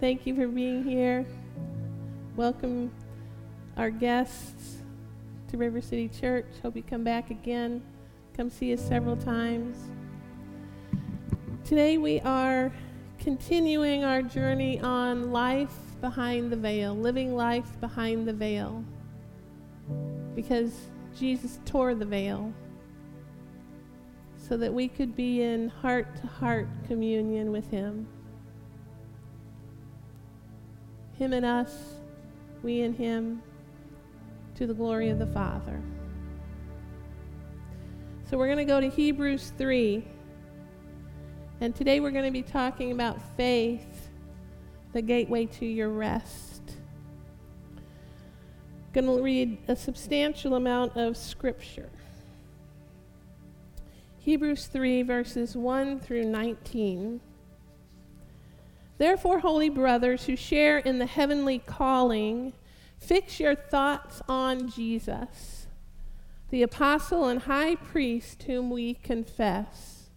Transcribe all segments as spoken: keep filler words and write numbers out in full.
Thank you for being here. Welcome our guests to River City Church. Hope you come back again. Come see us several times. Today we are continuing our journey on life behind the veil, living life behind the veil, because Jesus tore the veil so that we could be in heart-to-heart communion with him. Him and us, we and him, to the glory of the Father. So we're going to go to Hebrews three. And today we're going to be talking about faith, the gateway to your rest. I'm going to read a substantial amount of scripture. Hebrews three, verses one through nineteen. Therefore, holy brothers who share in the heavenly calling, fix your thoughts on Jesus, the apostle and high priest whom we confess.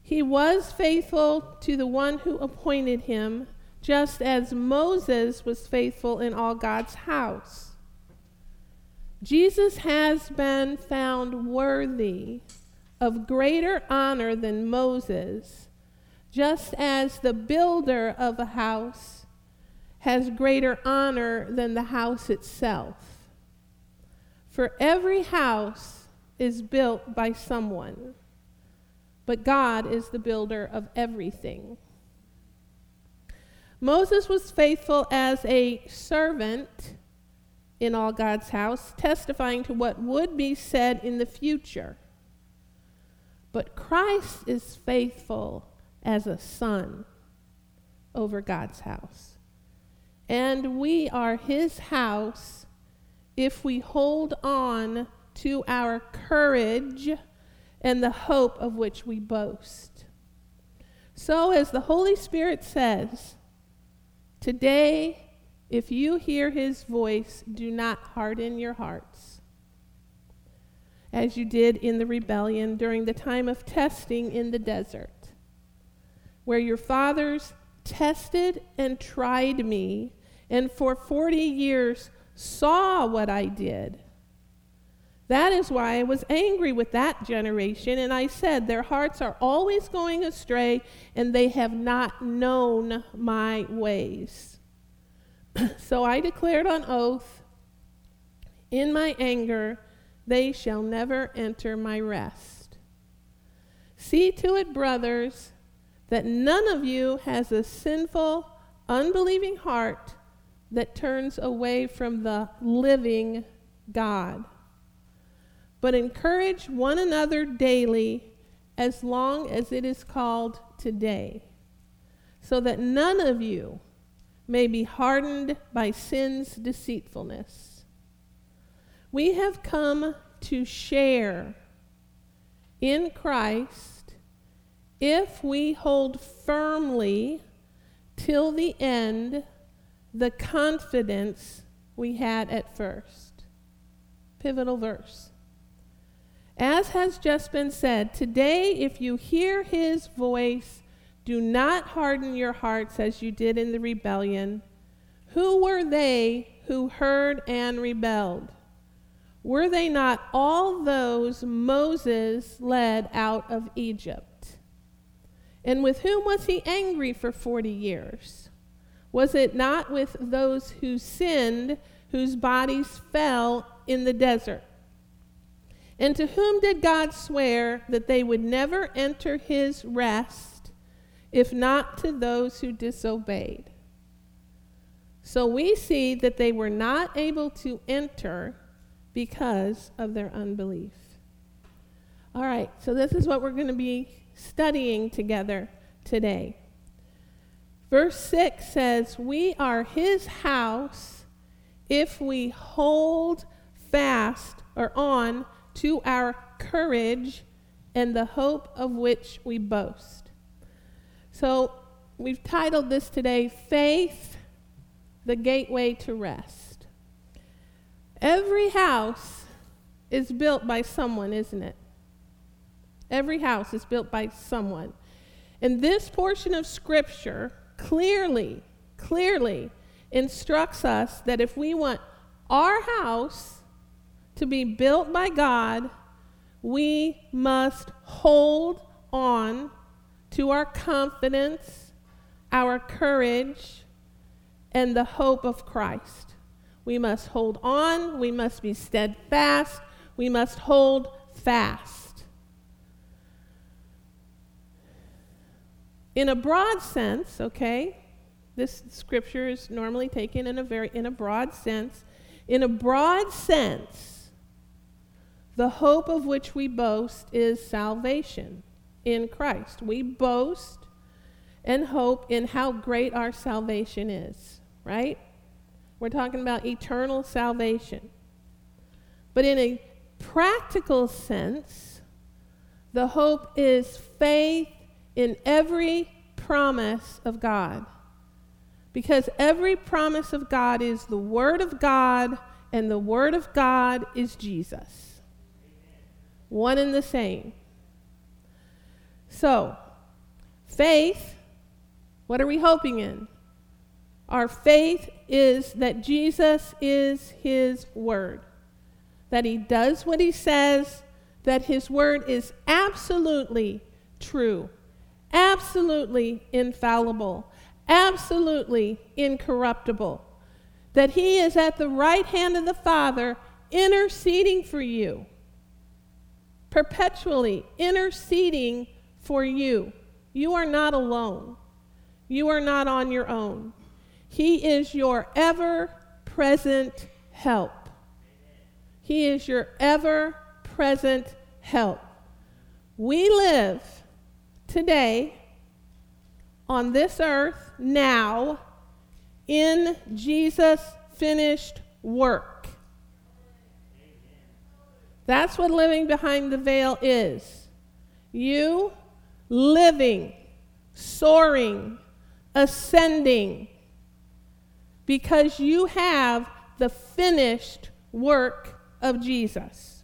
He was faithful to the one who appointed him, just as Moses was faithful in all God's house. Jesus has been found worthy of greater honor than Moses, just as the builder of a house has greater honor than the house itself. For every house is built by someone, but God is the builder of everything. Moses was faithful as a servant in all God's house, testifying to what would be said in the future. But Christ is faithful as a son over God's house. And we are his house if we hold on to our courage and the hope of which we boast. So as the Holy Spirit says, today, if you hear his voice, do not harden your hearts, as you did in the rebellion during the time of testing in the desert, where your fathers tested and tried me, and for forty years saw what I did. That is why I was angry with that generation, and I said, their hearts are always going astray, and they have not known my ways. So I declared on oath, in my anger, they shall never enter my rest. See to it, brothers, that none of you has a sinful, unbelieving heart that turns away from the living God. But encourage one another daily, as long as it is called today, so that none of you may be hardened by sin's deceitfulness. We have come to share in Christ if we hold firmly till the end the confidence we had at first. Pivotal verse. As has just been said, today if you hear his voice, do not harden your hearts as you did in the rebellion. Who were they who heard and rebelled? Were they not all those Moses led out of Egypt? And with whom was he angry for forty years? Was it not with those who sinned, whose bodies fell in the desert? And to whom did God swear that they would never enter his rest, if not to those who disobeyed? So we see that they were not able to enter because of their unbelief. All right, so this is what we're going to be studying together today. Verse six says, we are his house if we hold fast or on to our courage and the hope of which we boast. So we've titled this today, Faith, the Gateway to Rest. Every house is built by someone, isn't it? Every house is built by someone. And this portion of scripture clearly, clearly instructs us that if we want our house to be built by God, we must hold on to our confidence, our courage, and the hope of Christ. We must hold on. We must be steadfast. We must hold fast. In a broad sense, okay, this scripture is normally taken in a very, in a broad sense. In a broad sense, the hope of which we boast is salvation in Christ. We boast and hope in how great our salvation is, right? We're talking about eternal salvation. But in a practical sense, the hope is faith in every promise of God. Because every promise of God is the Word of God, and the Word of God is Jesus. One and the same. So, faith, what are we hoping in? Our faith is that Jesus is his word, that he does what he says, that his word is absolutely true, absolutely infallible, absolutely incorruptible, that he is at the right hand of the Father interceding for you, perpetually interceding for you. You are not alone. You are not on your own. He is your ever-present help. He is your ever-present help. We live today on this earth now in Jesus' finished work. That's what living behind the veil is. You living, soaring, ascending, because you have the finished work of Jesus.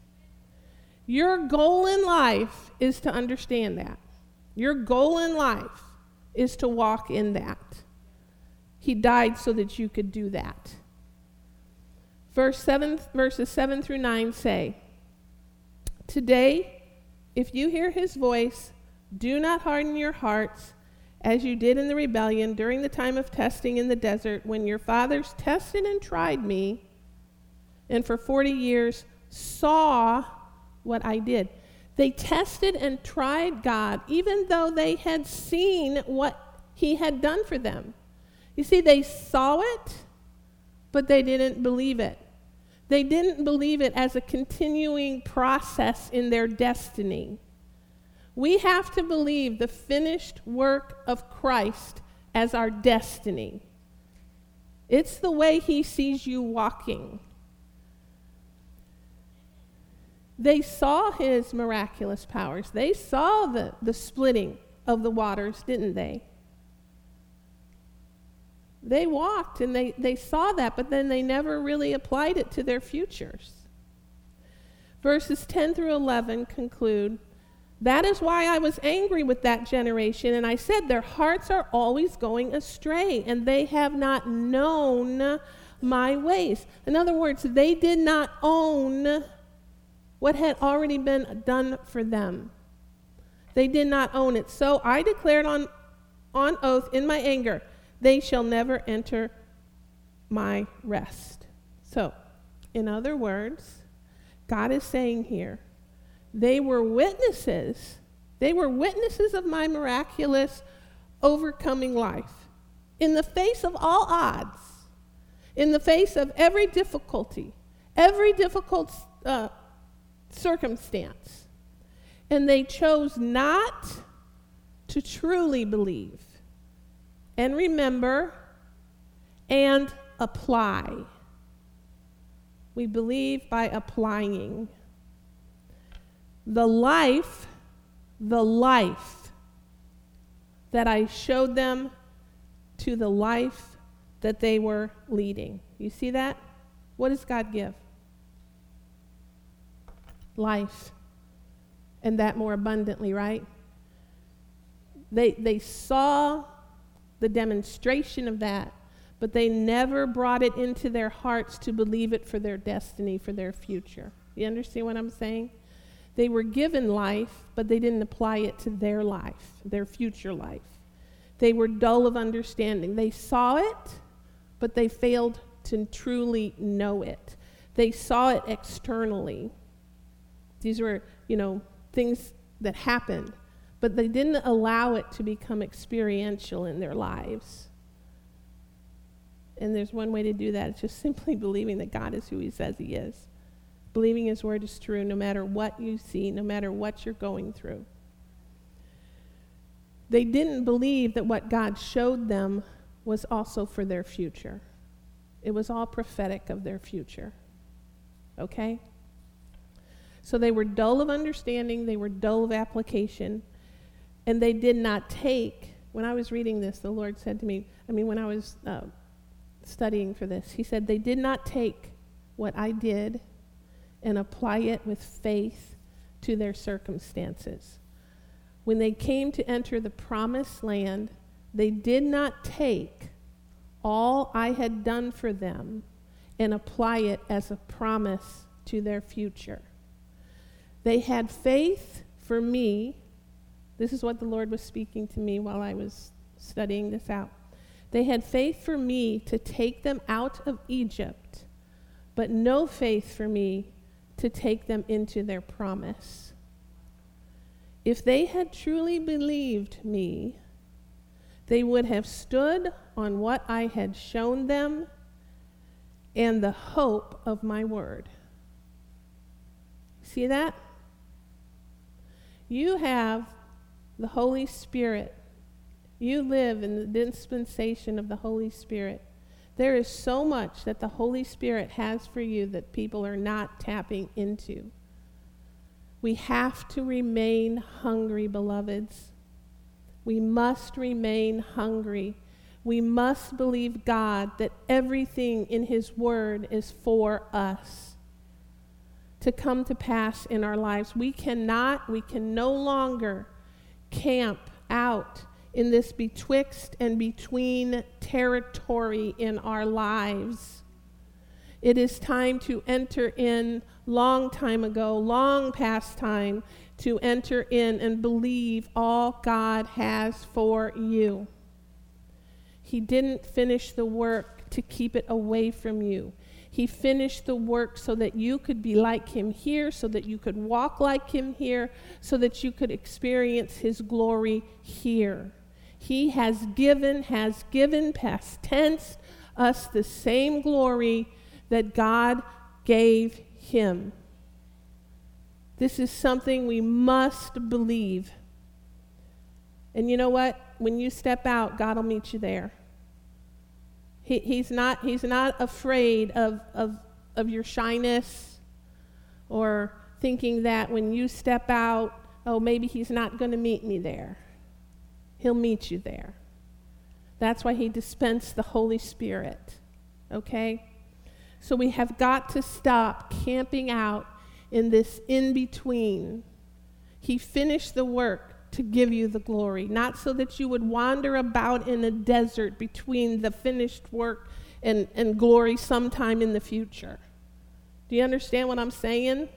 Your goal in life is to understand that. Your goal in life is to walk in that. He died so that you could do that. Verse seven, verses seven through nine say, "Today, if you hear his voice, do not harden your hearts, as you did in the rebellion during the time of testing in the desert, when your fathers tested and tried me, and for forty years saw what I did." They tested and tried God, even though they had seen what he had done for them. You see, they saw it, but they didn't believe it. They didn't believe it as a continuing process in their destiny. We have to believe the finished work of Christ as our destiny. It's the way he sees you walking. They saw his miraculous powers. They saw the, the splitting of the waters, didn't they? They walked and they, they saw that, but then they never really applied it to their futures. Verses ten through eleven conclude, "That is why I was angry with that generation, and I said, their hearts are always going astray, and they have not known my ways." In other words, they did not own what had already been done for them. They did not own it. "So I declared on, on oath in my anger, they shall never enter my rest." So, in other words, God is saying here, they were witnesses. They were witnesses of my miraculous overcoming life. In the face of all odds, in the face of every difficulty, every difficult uh, circumstance. And they chose not to truly believe and remember and apply. We believe by applying. The life, the life that I showed them to the life that they were leading. You see that? What does God give? Life. And that more abundantly, right? They, they saw the demonstration of that, but they never brought it into their hearts to believe it for their destiny, for their future. You understand what I'm saying? They were given life, but they didn't apply it to their life, their future life. They were dull of understanding. They saw it, but they failed to truly know it. They saw it externally. These were, you know, things that happened, but they didn't allow it to become experiential in their lives. And there's one way to do that. It's just simply believing that God is who he says he is. Believing his word is true no matter what you see, no matter what you're going through. They didn't believe that what God showed them was also for their future. It was all prophetic of their future. Okay? So they were dull of understanding, they were dull of application, and they did not take. When I was reading this, the Lord said to me, I mean, when I was uh, studying for this, he said, they did not take what I did and apply it with faith to their circumstances. When they came to enter the promised land, they did not take all I had done for them and apply it as a promise to their future. They had faith for me. This is what the Lord was speaking to me while I was studying this out. They had faith for me to take them out of Egypt, but no faith for me to take them into their promise. If they had truly believed me, they would have stood on what I had shown them and the hope of my word. See that? You have the Holy Spirit. You live in the dispensation of the Holy Spirit. There is so much that the Holy Spirit has for you that people are not tapping into. We have to remain hungry, beloveds. We must remain hungry. We must believe God that everything in his word is for us to come to pass in our lives. We cannot, we can no longer camp out in this betwixt and between territory in our lives. It is time to enter in long time ago, long past time, to enter in and believe all God has for you. He didn't finish the work to keep it away from you. He finished the work so that you could be like him here, so that you could walk like him here, so that you could experience his glory here. He has given, has given, past tense, us the same glory that God gave him. This is something we must believe. And you know what? When you step out, God will meet you there. He, he's not, he's not afraid of, of, of your shyness or thinking that when you step out, oh, maybe he's not going to meet me there. He'll meet you there. That's why he dispensed the Holy Spirit, okay? So we have got to stop camping out in this in-between. He finished the work to give you the glory, not so that you would wander about in a desert between the finished work and, and glory sometime in the future. Do you understand what I'm saying?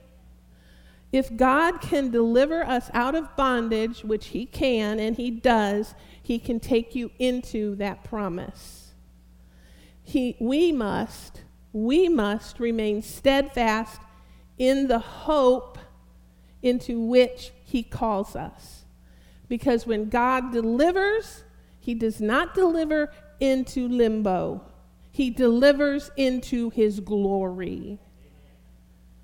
If God can deliver us out of bondage, which he can and he does, he can take you into that promise. He, we must, we must remain steadfast in the hope into which he calls us. Because when God delivers, he does not deliver into limbo. He delivers into his glory.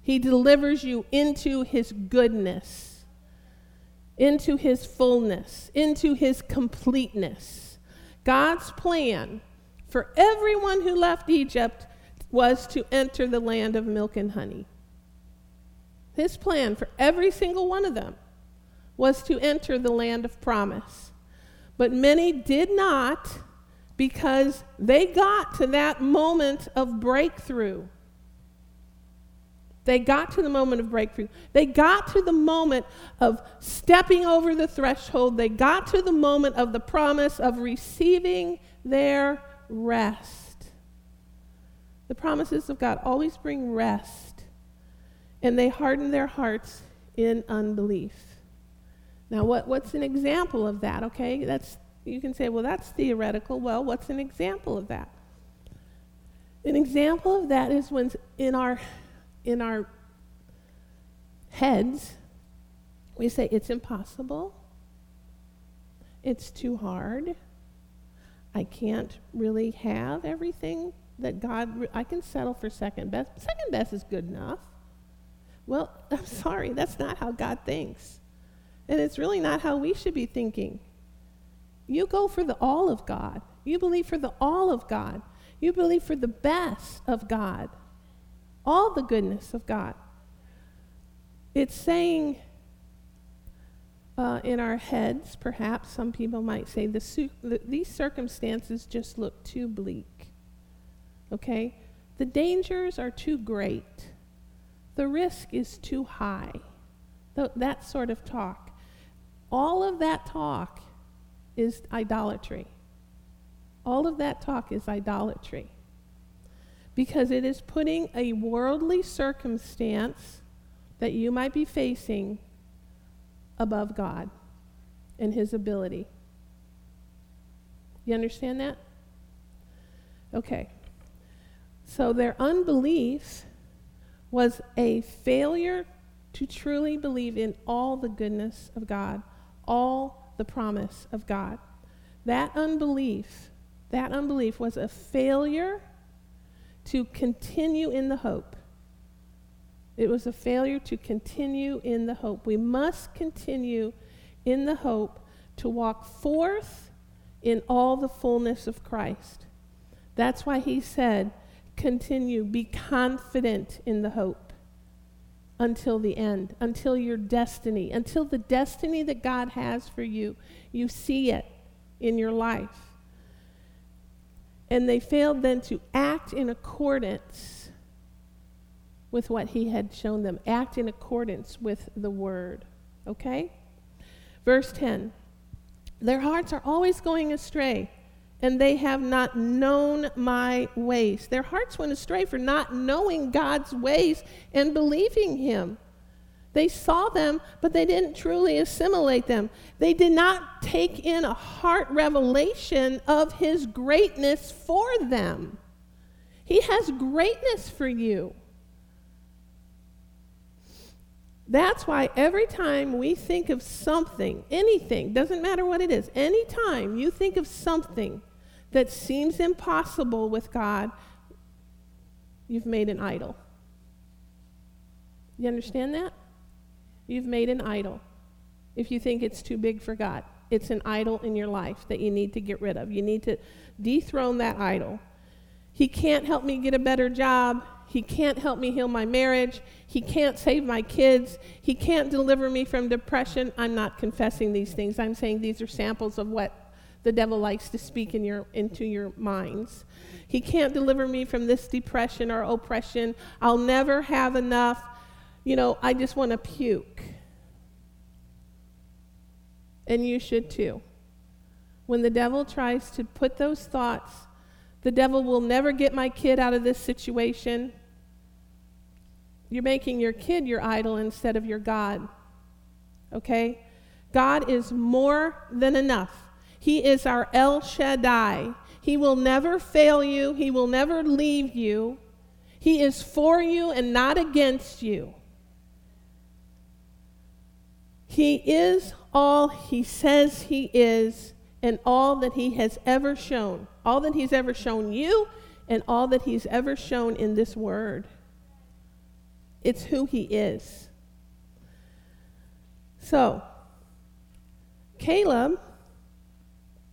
He delivers you into his goodness, into his fullness, into his completeness. God's plan for everyone who left Egypt was to enter the land of milk and honey. His plan for every single one of them was to enter the land of promise. But many did not because they got to that moment of breakthrough. They got to the moment of breakthrough. They got to the moment of stepping over the threshold. They got to the moment of the promise of receiving their rest. The promises of God always bring rest, and they hardened their hearts in unbelief. Now, what, what's an example of that, okay? That's, you can say, well, that's theoretical. Well, what's an example of that? An example of that is when in our in our heads, we say, it's impossible, it's too hard, I can't really have everything that God, re- I can settle for second best. Second best is good enough. Well, I'm sorry, that's not how God thinks. And it's really not how we should be thinking. You go for the all of God. You believe for the all of God. You believe for the best of God. All the goodness of God. It's saying uh, in our heads, perhaps some people might say, the su- the, these circumstances just look too bleak. Okay? The dangers are too great. The risk is too high. Th- that sort of talk. All of that talk is idolatry. All of that talk is idolatry. Because it is putting a worldly circumstance that you might be facing above God and his ability. You understand that? Okay. So their unbelief was a failure to truly believe in all the goodness of God, all the promise of God. That unbelief, that unbelief was a failure to continue in the hope. It was a failure to continue in the hope. We must continue in the hope to walk forth in all the fullness of Christ. That's why he said, continue, be confident in the hope until the end, until your destiny, until the destiny that God has for you, you see it in your life. And they failed then to act in accordance with what he had shown them. Act in accordance with the word. Okay? Verse ten. Their hearts are always going astray, and they have not known my ways. Their hearts went astray for not knowing God's ways and believing him. They saw them, but they didn't truly assimilate them. They did not take in a heart revelation of his greatness for them. He has greatness for you. That's why every time we think of something, anything, doesn't matter what it is, any time you think of something that seems impossible with God, you've made an idol. You understand that? You've made an idol. If you think it's too big for God, it's an idol in your life that you need to get rid of. You need to dethrone that idol. He can't help me get a better job. He can't help me heal my marriage. He can't save my kids. He can't deliver me from depression. I'm not confessing these things. I'm saying these are samples of what the devil likes to speak in your, into your minds. He can't deliver me from this depression or oppression. I'll never have enough. You know, I just want to puke. And you should too. When the devil tries to put those thoughts, the devil will never get my kid out of this situation. You're making your kid your idol instead of your God. Okay? God is more than enough. He is our El Shaddai. He will never fail you. He will never leave you. He is for you and not against you. He is all he says he is, and all that he has ever shown. All that he's ever shown you, and all that he's ever shown in this word. It's who he is. So, Caleb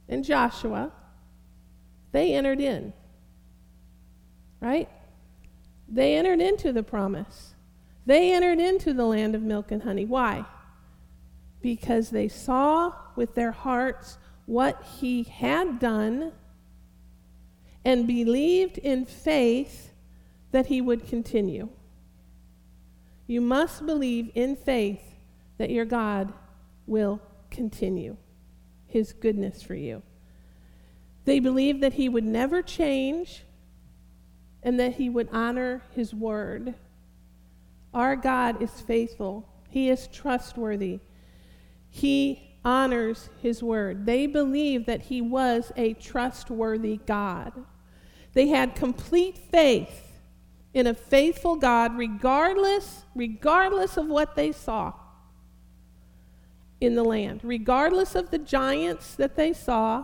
and Joshua, they entered in. Right? They entered into the promise. They entered into the land of milk and honey. Why? Because they saw with their hearts what he had done and believed in faith that he would continue. You must believe in faith that your God will continue his goodness for you. They believed that he would never change and that he would honor his word. Our God is faithful. He is trustworthy. He honors his word. They believed that he was a trustworthy God. They had complete faith in a faithful God, regardless, regardless of what they saw in the land, regardless of the giants that they saw,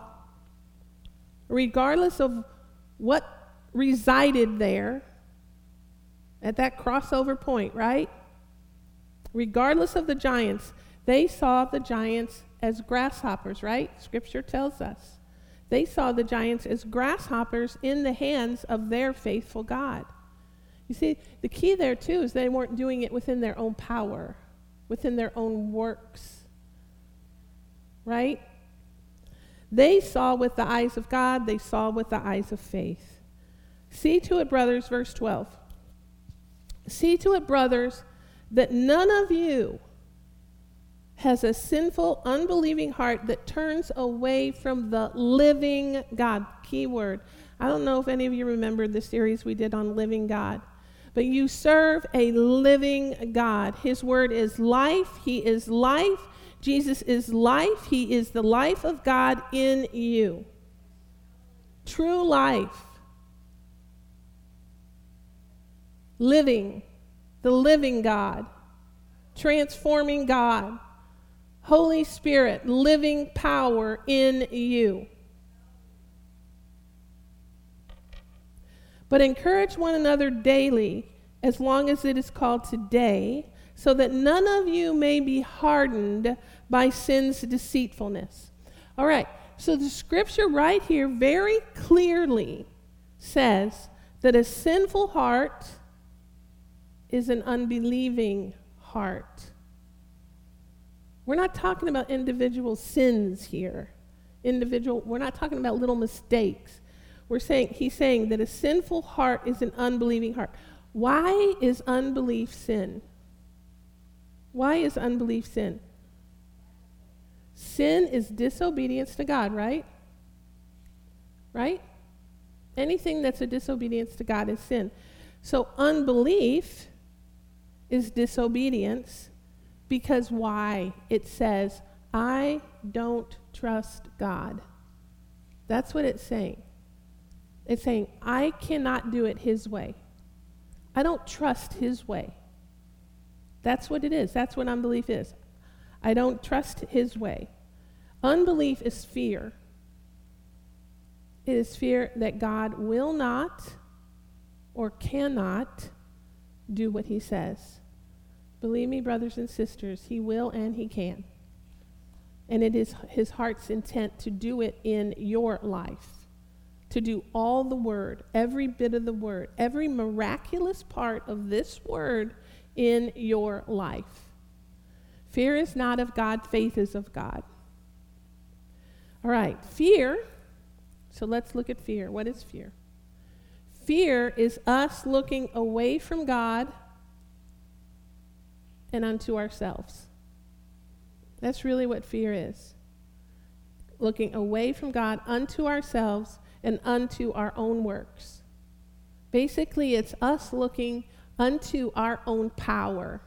regardless of what resided there at that crossover point, right? Regardless of the giants, they saw the giants as grasshoppers, right? Scripture tells us. They saw the giants as grasshoppers in the hands of their faithful God. You see, the key there, too, is they weren't doing it within their own power, within their own works, right? They saw with the eyes of God. They saw with the eyes of faith. See to it, brothers, verse twelve. See to it, brothers, that none of you has a sinful, unbelieving heart that turns away from the living God. Key word. I don't know if any of you remember the series we did on living God. But you serve a living God. His word is life. He is life. Jesus is life. He is the life of God in you. True life. Living. The living God. Transforming God. Holy Spirit. Living power in you. But encourage one another daily, as long as it is called today, so that none of you may be hardened by sin's deceitfulness. All right, so the scripture right here very clearly says that a sinful heart is an unbelieving heart. We're not talking about individual sins here. Individual, we're not talking about little mistakes. We're saying, he's saying that a sinful heart is an unbelieving heart. Why is unbelief sin? Why is unbelief sin? Sin is disobedience to God, right? Right? Anything that's a disobedience to God is sin. So unbelief is disobedience because why? It says, I don't trust God. That's what it's saying. It's saying, I cannot do it his way. I don't trust his way. That's what it is. That's what unbelief is. I don't trust his way. Unbelief is fear. It is fear that God will not or cannot do what he says. Believe me, brothers and sisters, he will and he can. And it is his heart's intent to do it in your life. To do all the word, every bit of the word, every miraculous part of this word in your life. Fear is not of God, faith is of God. All right, fear, so let's look at fear. What is fear? Fear is us looking away from God and unto ourselves. That's really what fear is. Looking away from God unto ourselves and unto our own works. Basically, it's us looking unto our own power.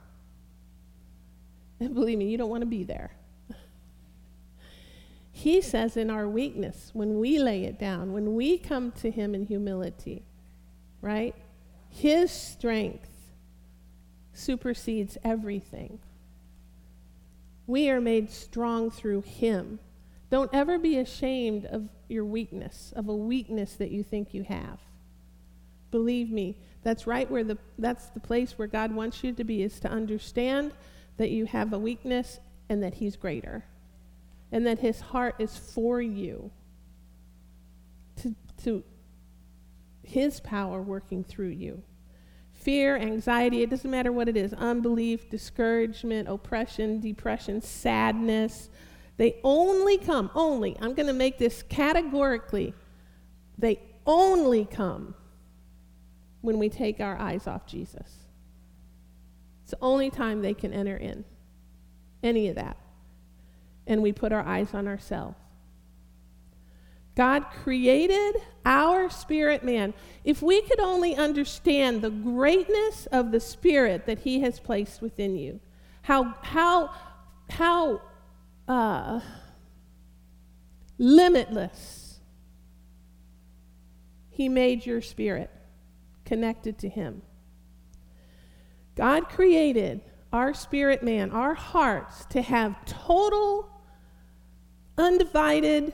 And believe me, you don't want to be there. He says in our weakness, when we lay it down, when we come to him in humility, right? His strength supersedes everything. We are made strong through him. Don't ever be ashamed of your weakness, of a weakness that you think you have. Believe me, that's right where the that's the place where God wants you to be, is to understand that you have a weakness and that he's greater. And that his heart is for you. To to his power working through you. Fear, anxiety, it doesn't matter what it is, unbelief, discouragement, oppression, depression, sadness. They only come, only, I'm going to make this categorically, they only come when we take our eyes off Jesus. the only time they can enter in, any of that. And we put our eyes on ourselves. God created our spirit man. If we could only understand the greatness of the spirit that he has placed within you, how how how uh, limitless he made your spirit connected to him. God created our spirit man, our hearts, to have total, undivided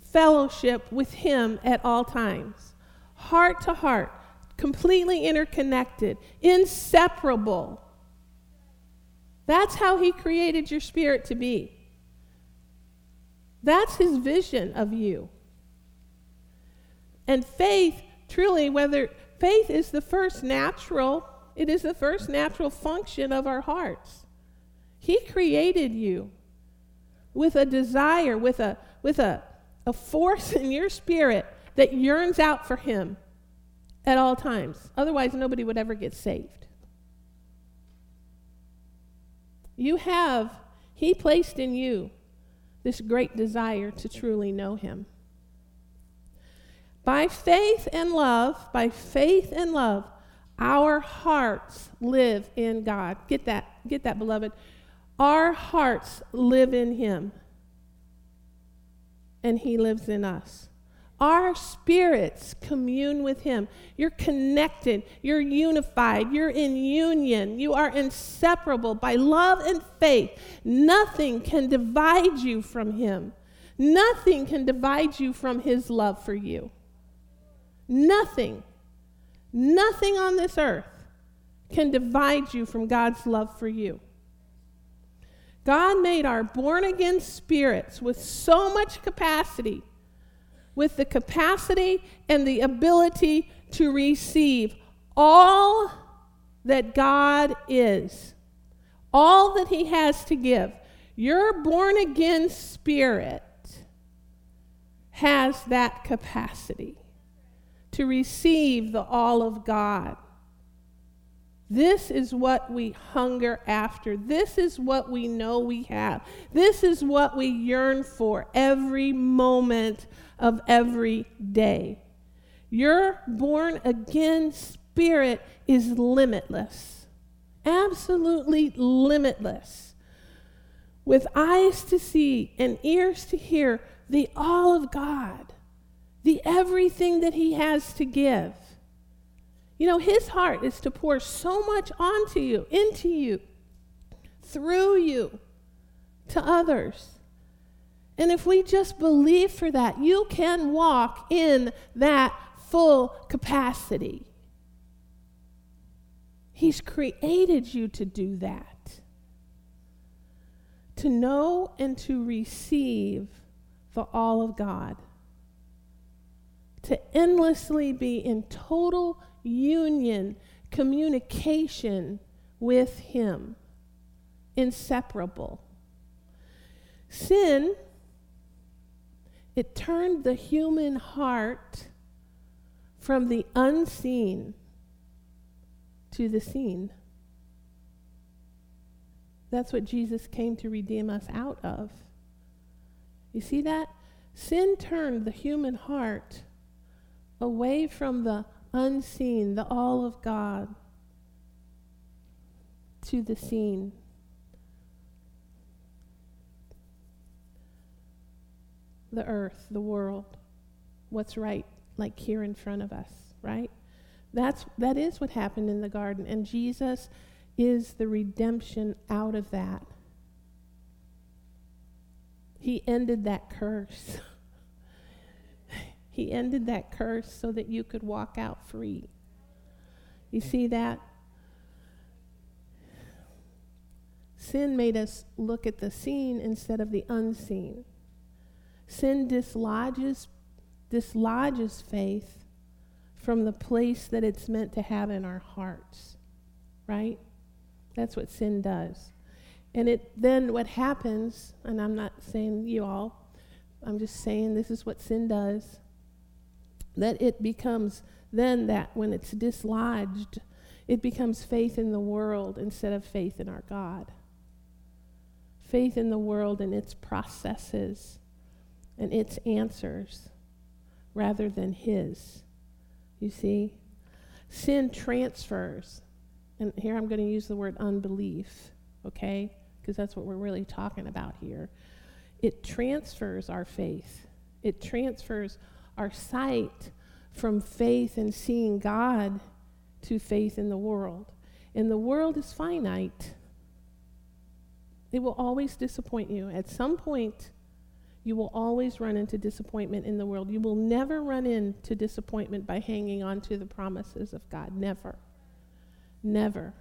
fellowship with him at all times. Heart to heart, completely interconnected, inseparable. That's how he created your spirit to be. That's his vision of you. And faith, truly, whether faith is the first natural, it is the first natural function of our hearts. He created you with a desire, with a with a a force in your spirit that yearns out for him at all times. Otherwise, nobody would ever get saved. You have, he placed in you this great desire to truly know him. By faith and love, by faith and love, our hearts live in God. Get that, get that, beloved. Our hearts live in him, and he lives in us. Our spirits commune with him. You're connected. You're unified. You're in union. You are inseparable by love and faith. Nothing can divide you from him. Nothing can divide you from his love for you. Nothing, nothing on this earth can divide you from God's love for you. God made our born-again spirits with so much capacity, with the capacity and the ability to receive all that God is, all that he has to give. Your born-again spirit has that capacity to receive the all of God. This is what we hunger after. This is what we know we have. This is what we yearn for every moment of every day. Your born-again spirit is limitless, absolutely limitless, with eyes to see and ears to hear the all of God, the everything that he has to give. You know, his heart is to pour so much onto you, into you, through you, to others. And if we just believe for that, you can walk in that full capacity. He's created you to do that, to know and to receive the all of God, to endlessly be in total union, communication with him, inseparable. Sin, it turned the human heart from the unseen to the seen. That's what Jesus came to redeem us out of. You see that? Sin turned the human heart away from the unseen, the all of God, to the seen. The earth, the world, what's right, like here in front of us, right? That's, that is what happened in the garden, and Jesus is the redemption out of that. He ended that curse. He ended that curse so that you could walk out free. You see that? Sin made us look at the seen instead of the unseen. Sin dislodges, dislodges faith from the place that it's meant to have in our hearts, right? That's what sin does. And it then what happens, and I'm not saying you all, I'm just saying this is what sin does, that it becomes then that when it's dislodged, It becomes faith in the world instead of faith in our God. Faith in the world and its processes and its answers rather than his. You see? Sin transfers. And here I'm going to use the word unbelief, okay? Because that's what we're really talking about here. It transfers our faith. It transfers our sight from faith in seeing God to faith in the world. And the world is finite. It will always disappoint you. At some point, you will always run into disappointment in the world. You will never run into disappointment by hanging on to the promises of God. Never. Never.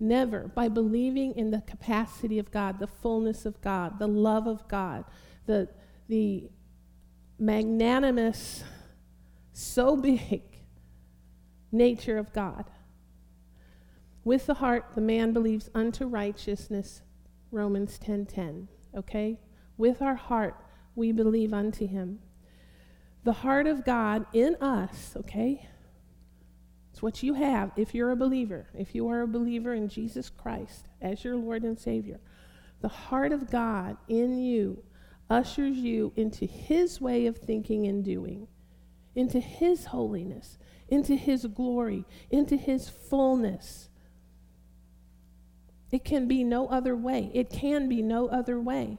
Never. By believing in the capacity of God, the fullness of God, the love of God, the, the magnanimous, so big nature of God. With the heart, the man believes unto righteousness, Romans ten ten, okay? With our heart, we believe unto him. The heart of God in us, okay? It's what you have if you're a believer, if you are a believer in Jesus Christ as your Lord and Savior. The heart of God in you ushers you into his way of thinking and doing, into his holiness, into his glory, into his fullness. It can be no other way. It can be no other way.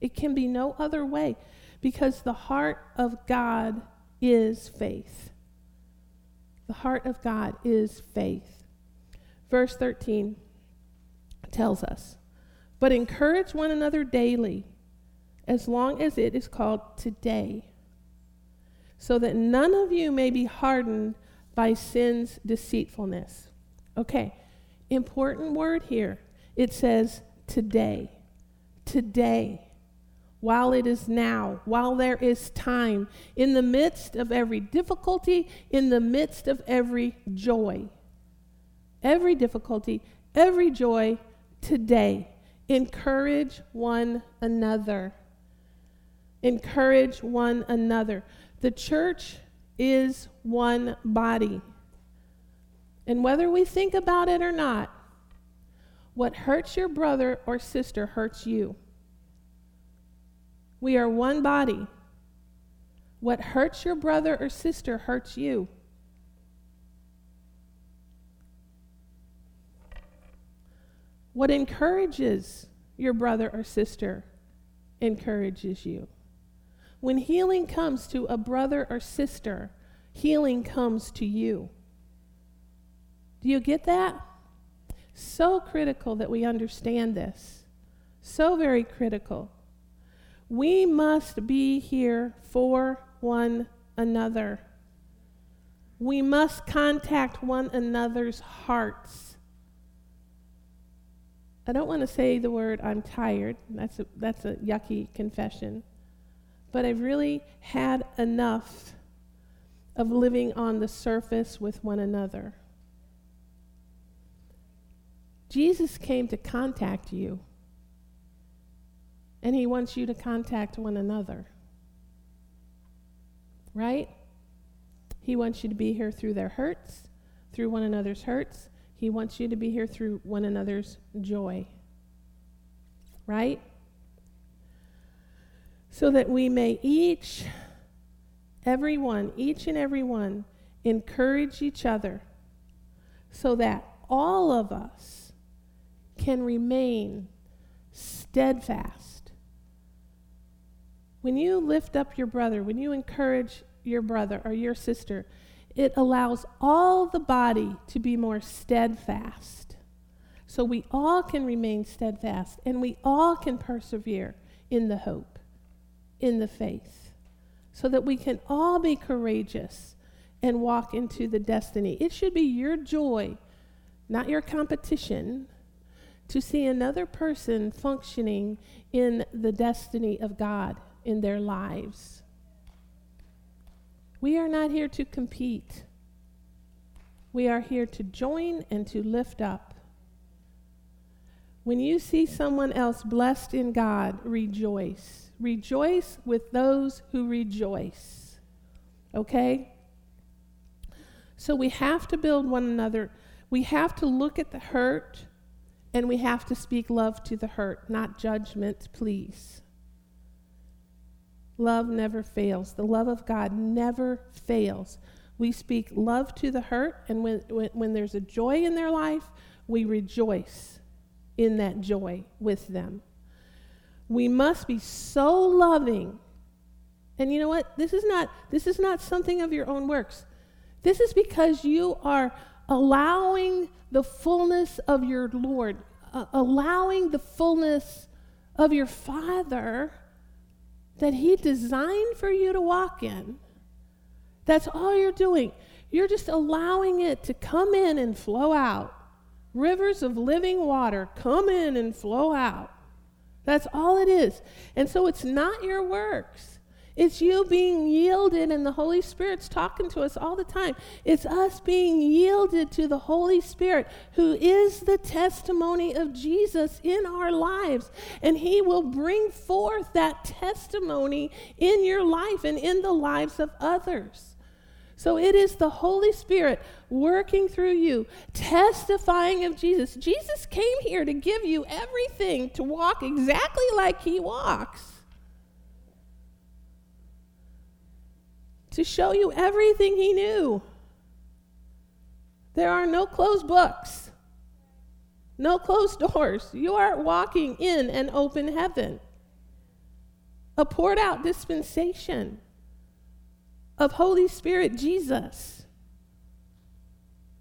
It can be no other way because the heart of God is faith. The heart of God is faith. Verse thirteen tells us, but encourage one another daily as long as it is called today, so that none of you may be hardened by sin's deceitfulness. Okay, important word here. It says today, today, while it is now, while there is time, in the midst of every difficulty, in the midst of every joy. Every difficulty, every joy, today. Encourage one another. Encourage one another. The church is one body. And whether we think about it or not, what hurts your brother or sister hurts you. We are one body. What hurts your brother or sister hurts you. What encourages your brother or sister encourages you. When healing comes to a brother or sister, healing comes to you. Do you get that? So critical that we understand this. So very critical. We must be here for one another. We must contact one another's hearts. I don't want to say the word I'm tired. That's a, that's a yucky confession. But I've really had enough of living on the surface with one another. Jesus came to contact you, and he wants you to contact one another, right? He wants you to be here through their hurts, through one another's hurts. He wants you to be here through one another's joy, right? So that we may each, everyone, each and every one, encourage each other so that all of us can remain steadfast. When you lift up your brother, when you encourage your brother or your sister, it allows all the body to be more steadfast. So we all can remain steadfast, and we all can persevere in the hope, in the faith, so that we can all be courageous and walk into the destiny. It should be your joy, not your competition, to see another person functioning in the destiny of God in their lives. We are not here to compete. We are here to join and to lift up. When you see someone else blessed in God, rejoice. Rejoice with those who rejoice, okay? So we have to build one another. We have to look at the hurt, and we have to speak love to the hurt, not judgment, please. Love never fails. The love of God never fails. We speak love to the hurt, and when, when, when there's a joy in their life, we rejoice in that joy with them. We must be so loving. And you know what? This is not, this is not something of your own works. This is because you are allowing the fullness of your Lord, uh, allowing the fullness of your Father that He designed for you to walk in. That's all you're doing. You're just allowing it to come in and flow out. Rivers of living water come in and flow out. That's all it is. And so it's not your works. It's you being yielded, and the Holy Spirit's talking to us all the time. It's us being yielded to the Holy Spirit, who is the testimony of Jesus in our lives. And He will bring forth that testimony in your life and in the lives of others. So it is the Holy Spirit working through you, testifying of Jesus. Jesus came here to give you everything to walk exactly like He walks, to show you everything He knew. There are no closed books, no closed doors. You are walking in an open heaven, a poured out dispensation of Holy Spirit Jesus.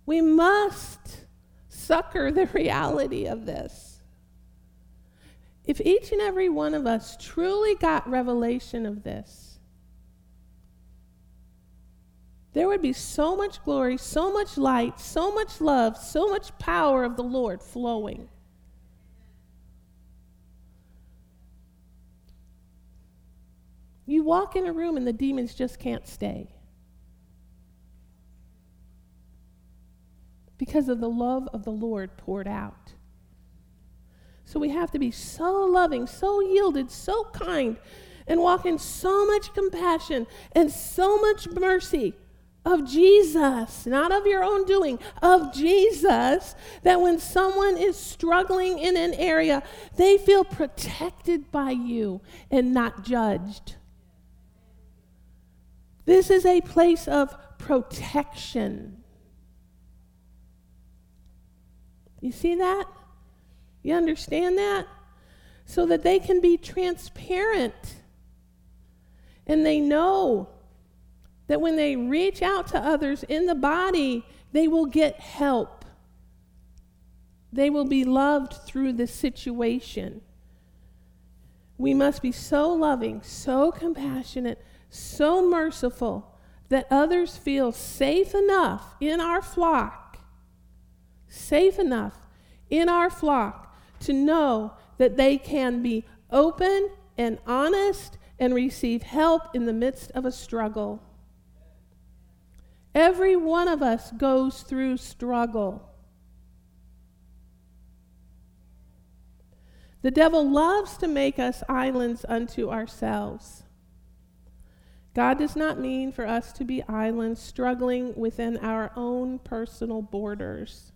We must succor the reality of this. If each and every one of us truly got revelation of this, there would be so much glory, so much light, so much love, so much power of the Lord flowing. You walk in a room and the demons just can't stay, because of the love of the Lord poured out. So we have to be so loving, so yielded, so kind, and walk in so much compassion and so much mercy of Jesus, not of your own doing, of Jesus, that when someone is struggling in an area, they feel protected by you and not judged. This is a place of protection. You see that? You understand that? So that they can be transparent, and they know that when they reach out to others in the body, they will get help. They will be loved through this situation. We must be so loving, so compassionate, so merciful that others feel safe enough in our flock, safe enough in our flock to know that they can be open and honest and receive help in the midst of a struggle. Every one of us goes through struggle. The devil loves to make us islands unto ourselves. God does not mean for us to be islands struggling within our own personal borders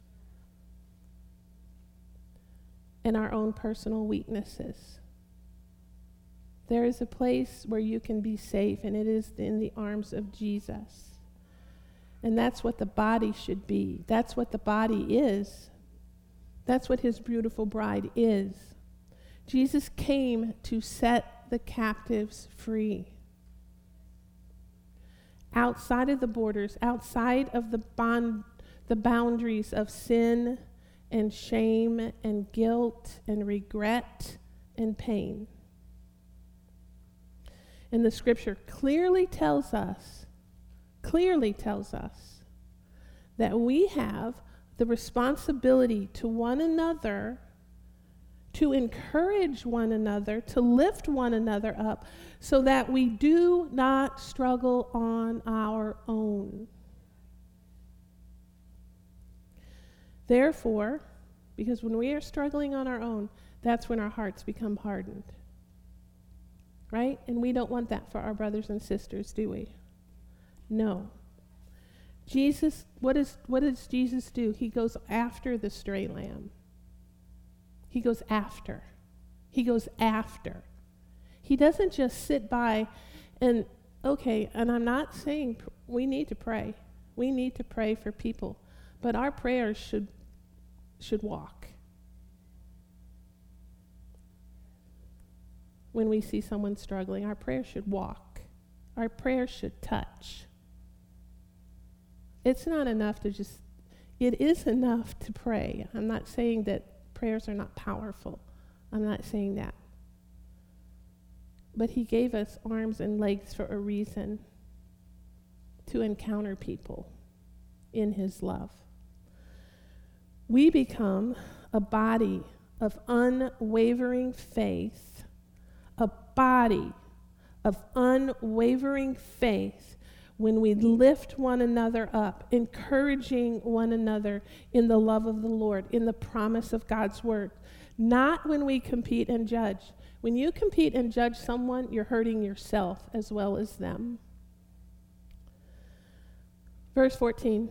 and our own personal weaknesses. There is a place where you can be safe, and it is in the arms of Jesus. And that's what the body should be. That's what the body is. That's what His beautiful bride is. Jesus came to set the captives free. Outside of the borders, outside of the bond, the boundaries of sin and shame and guilt and regret and pain. And the scripture clearly tells us clearly tells us that we have the responsibility to one another, to encourage one another, to lift one another up, so that we do not struggle on our own. Therefore, because when we are struggling on our own, that's when our hearts become hardened, right? And we don't want that for our brothers and sisters, do we? No. Jesus, what is what does Jesus do? He goes after the stray lamb. He goes after. He goes after. He doesn't just sit by and, okay, and I'm not saying pr- we need to pray. We need to pray for people. But our prayers should should walk. When we see someone struggling, our prayers should walk. Our prayers should touch. It's not enough to just, it is enough to pray. I'm not saying that prayers are not powerful. I'm not saying that. But he gave us arms and legs for a reason, to encounter people in his love. We become a body of unwavering faith, a body of unwavering faith when we lift one another up, encouraging one another in the love of the Lord, in the promise of God's word. Not when we compete and judge. When you compete and judge someone, you're hurting yourself as well as them. Verse fourteen,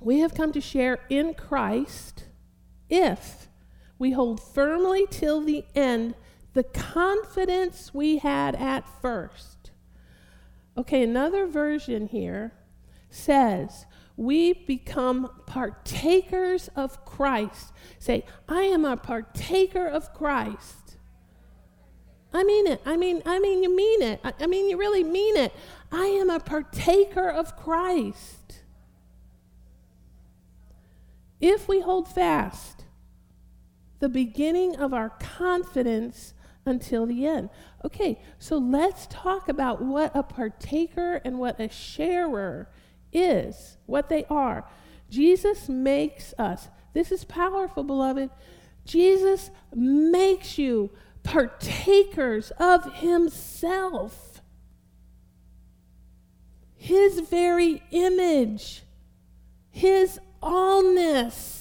we have come to share in Christ if we hold firmly till the end the confidence we had at first. Okay, another version here says, we become partakers of Christ. Say, I am a partaker of Christ. I mean it. I mean, I mean, you mean it. I, I mean, you really mean it. I am a partaker of Christ. If we hold fast, the beginning of our confidence until the end. Okay, so let's talk about what a partaker and what a sharer is, what they are. Jesus makes us. This is powerful, beloved. Jesus makes you partakers of himself. His very image. His allness.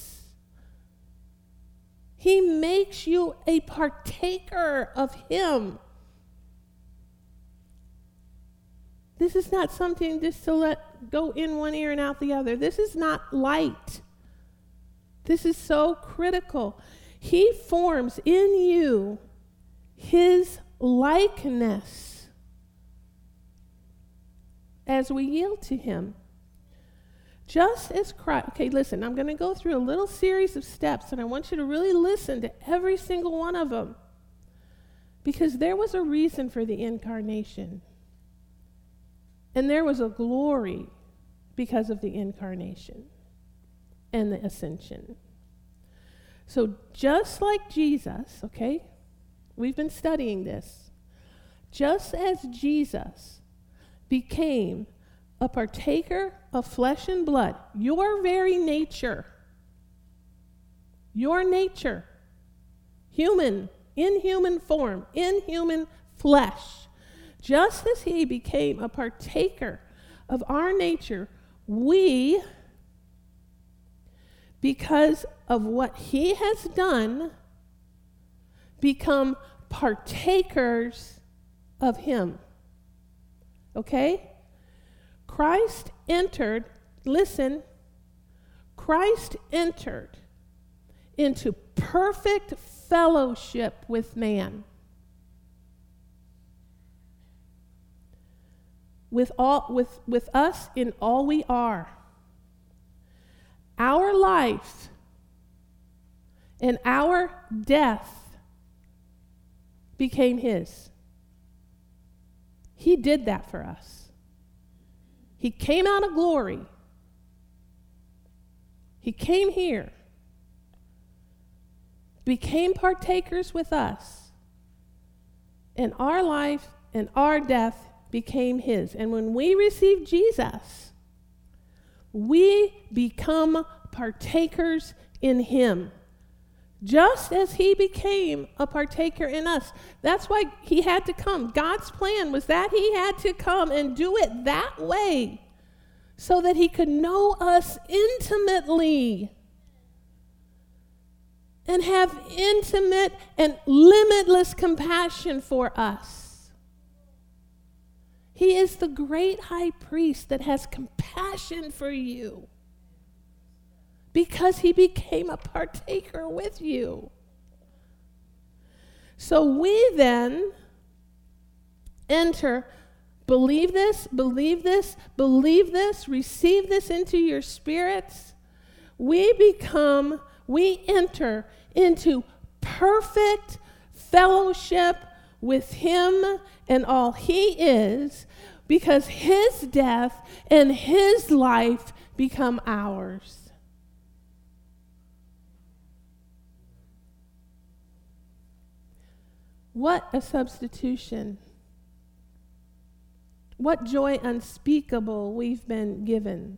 He makes you a partaker of him. This is not something just to let go in one ear and out the other. This is not light. This is so critical. He forms in you his likeness as we yield to him. Just as Christ, okay, listen, I'm going to go through a little series of steps, and I want you to really listen to every single one of them, because there was a reason for the incarnation. And there was a glory because of the incarnation and the ascension. So just like Jesus, okay, we've been studying this, just as Jesus became a partaker of flesh and blood, your very nature, your nature, human, in human form, in human flesh, just as he became a partaker of our nature, we, because of what he has done, become partakers of him. Okay? Christ entered, listen, Christ entered into perfect fellowship with man. With all, with, with us in all we are. Our life and our death became his. He did that for us. He came out of glory. He came here, became partakers with us, and our life and our death became his. And when we receive Jesus, we become partakers in him, just as he became a partaker in us. That's why he had to come. God's plan was that he had to come and do it that way so that he could know us intimately and have intimate and limitless compassion for us. He is the great high priest that has compassion for you because he became a partaker with you. So we then enter, believe this, believe this, believe this, receive this into your spirits. We become, we enter into perfect fellowship with him and all he is, because his death and his life become ours. What a substitution. What joy unspeakable we've been given.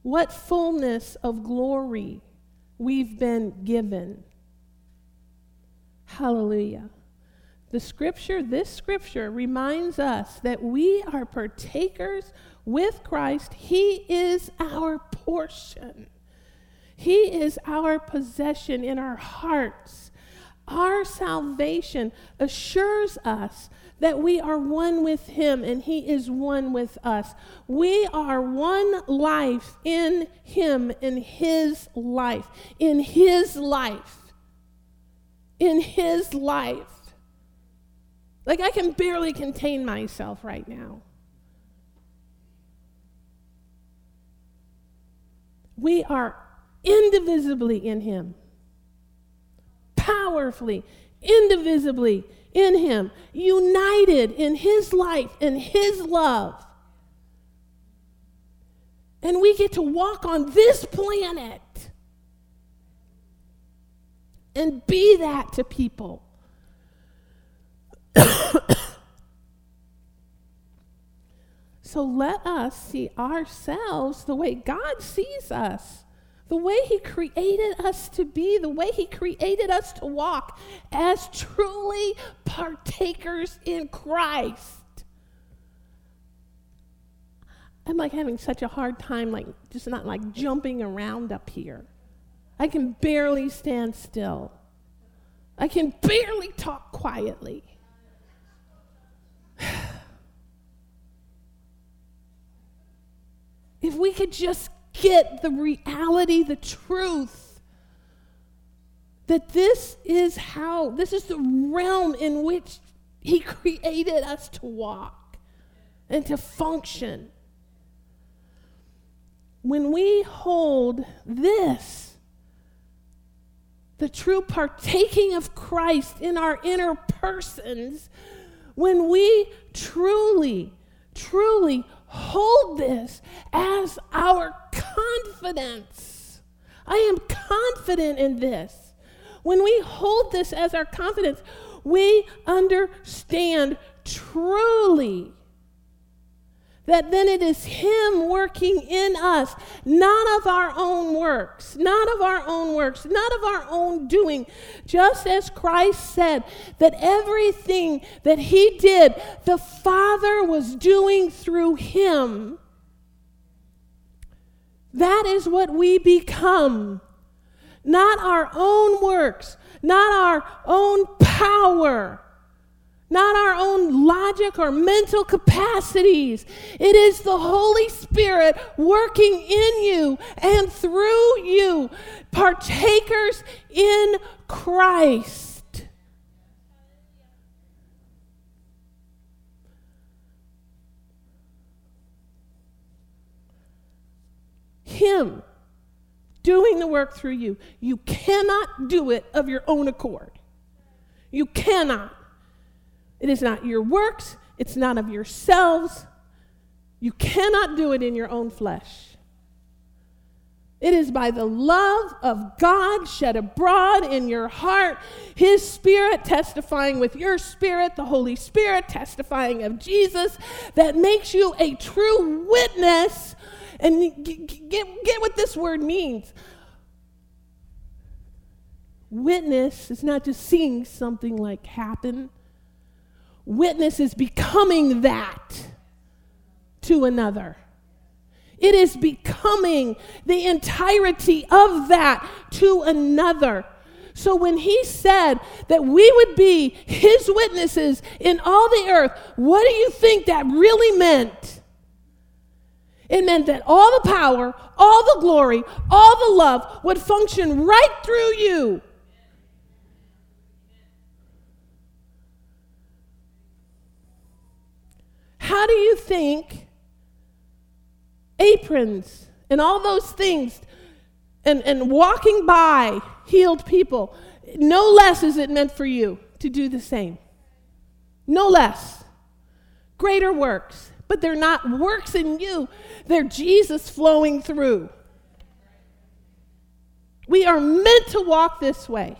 What fullness of glory we've been given. Hallelujah. The scripture, this scripture reminds us that we are partakers with Christ. He is our portion. He is our possession in our hearts. Our salvation assures us that we are one with him and he is one with us. We are one life in him, in his life, in his life. In his life. Like, I can barely contain myself right now. We are indivisibly in him. Powerfully, indivisibly in him. United in his life and his love. And we get to walk on this planet and be that to people. So let us see ourselves the way God sees us, the way he created us to be, the way he created us to walk, as truly partakers in Christ. I'm like having such a hard time, like just not like jumping around up here. I can barely stand still. I can barely talk quietly. If we could just get the reality, the truth, that this is how, this is the realm in which he created us to walk and to function. When we hold this, the true partaking of Christ in our inner persons, when we truly, truly hold this as our confidence. I am confident in this. When we hold this as our confidence, we understand truly that then it is him working in us, not of our own works, not of our own works, not of our own doing. Just as Christ said that everything that he did, the Father was doing through him. That is what we become. Not our own works, not our own power, not our own logic or mental capacities. It is the Holy Spirit working in you and through you, partakers in Christ. Him doing the work through you. You cannot do it of your own accord. You cannot. It is not your works. It's not of yourselves. You cannot do it in your own flesh. It is by the love of God shed abroad in your heart, his Spirit testifying with your spirit, the Holy Spirit testifying of Jesus, that makes you a true witness. And get, get what this word means. Witness is not just seeing something like happen. Witness is becoming that to another. It is becoming the entirety of that to another. So when he said that we would be his witnesses in all the earth, what do you think that really meant? It meant that all the power, all the glory, all the love would function right through you. How do you think aprons and all those things and, and walking by healed people, no less is it meant for you to do the same? No less. Greater works. But they're not works in you. They're Jesus flowing through. We are meant to walk this way.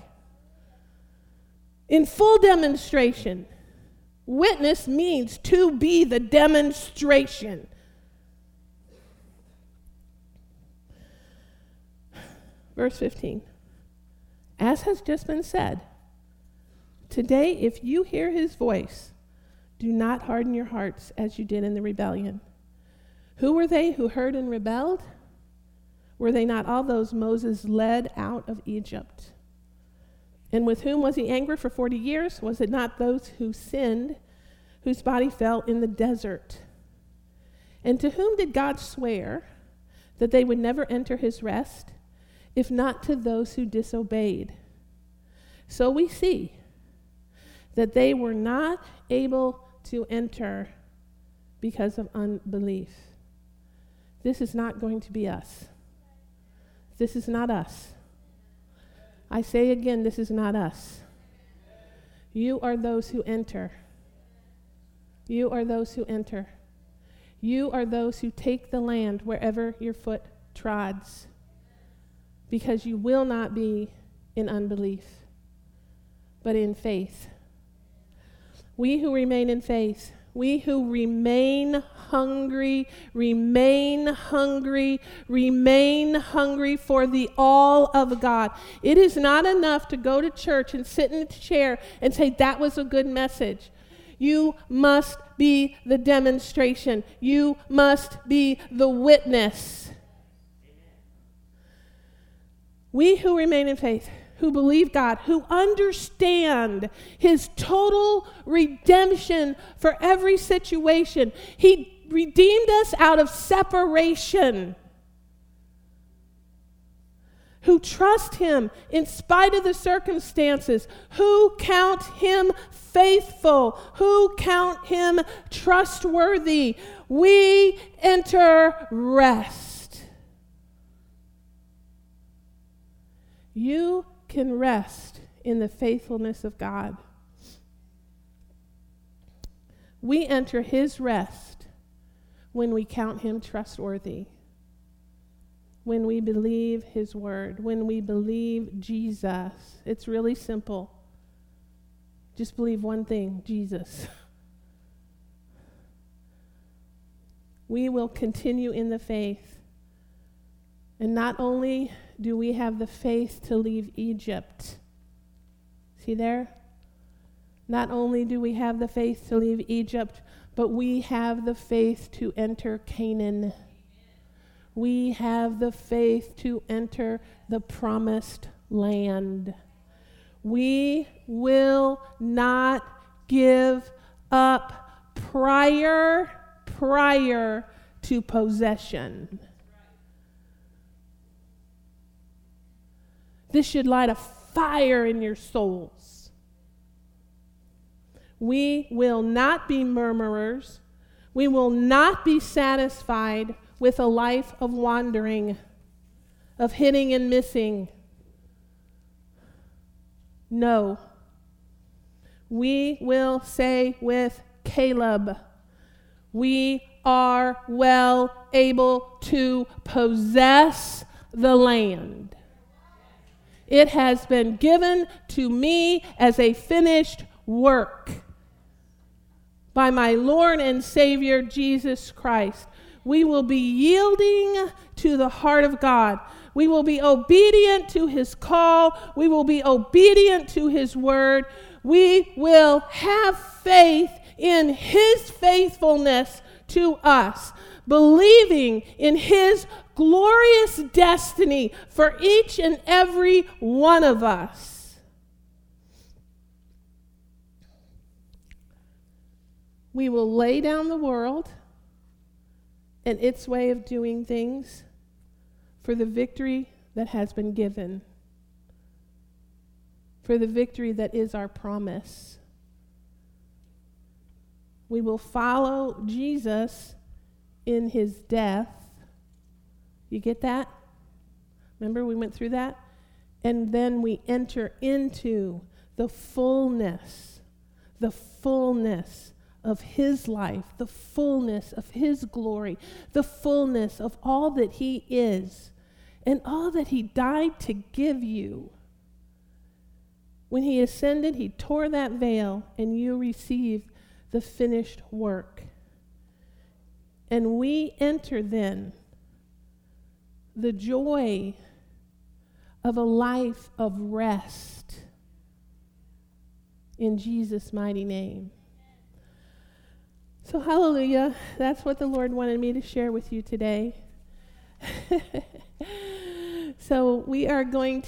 In full demonstration. Witness means to be the demonstration. Verse fifteen. As has just been said, today if you hear his voice, do not harden your hearts as you did in the rebellion. Who were they who heard and rebelled? Were they not all those Moses led out of Egypt? And with whom was he angry for forty years? Was it not those who sinned, whose body fell in the desert? And to whom did God swear that they would never enter his rest, if not to those who disobeyed? So we see that they were not able to enter because of unbelief. This is not going to be us. This is not us. I say again, this is not us. You are those who enter. You are those who enter. You are those who take the land wherever your foot trods, because you will not be in unbelief, but in faith. We who remain in faith, we who remain hungry, remain hungry, remain hungry for the all of God. It is not enough to go to church and sit in a chair and say, that was a good message. You must be the demonstration. You must be the witness. We who remain in faith, who believe God, who understand his total redemption for every situation. He redeemed us out of separation. Who trust him in spite of the circumstances. Who count him faithful. Who count him trustworthy. We enter rest. You can rest in the faithfulness of God. We enter his rest when we count him trustworthy, when we believe his word, when we believe Jesus. It's really simple. Just believe one thing, Jesus. We will continue in the faith. And not only do we have the faith to leave Egypt, see there? Not only do we have the faith to leave Egypt, but we have the faith to enter Canaan. We have the faith to enter the promised land. We will not give up prior, prior to possession. This should light a fire in your souls. We will not be murmurers. We will not be satisfied with a life of wandering, of hitting and missing. No. We will say with Caleb, we are well able to possess the land. It has been given to me as a finished work by my Lord and Savior, Jesus Christ. We will be yielding to the heart of God. We will be obedient to his call. We will be obedient to his word. We will have faith in his faithfulness to us, believing in his glorious destiny for each and every one of us. We will lay down the world and its way of doing things for the victory that has been given, for the victory that is our promise. We will follow Jesus in his death. You get that? Remember we went through that? And then we enter into the fullness, the fullness of his life, the fullness of his glory, the fullness of all that he is and all that he died to give you. When he ascended, he tore that veil and you received the finished work. And we enter then the joy of a life of rest in Jesus' mighty name. So hallelujah, that's what the Lord wanted me to share with you today. So we are going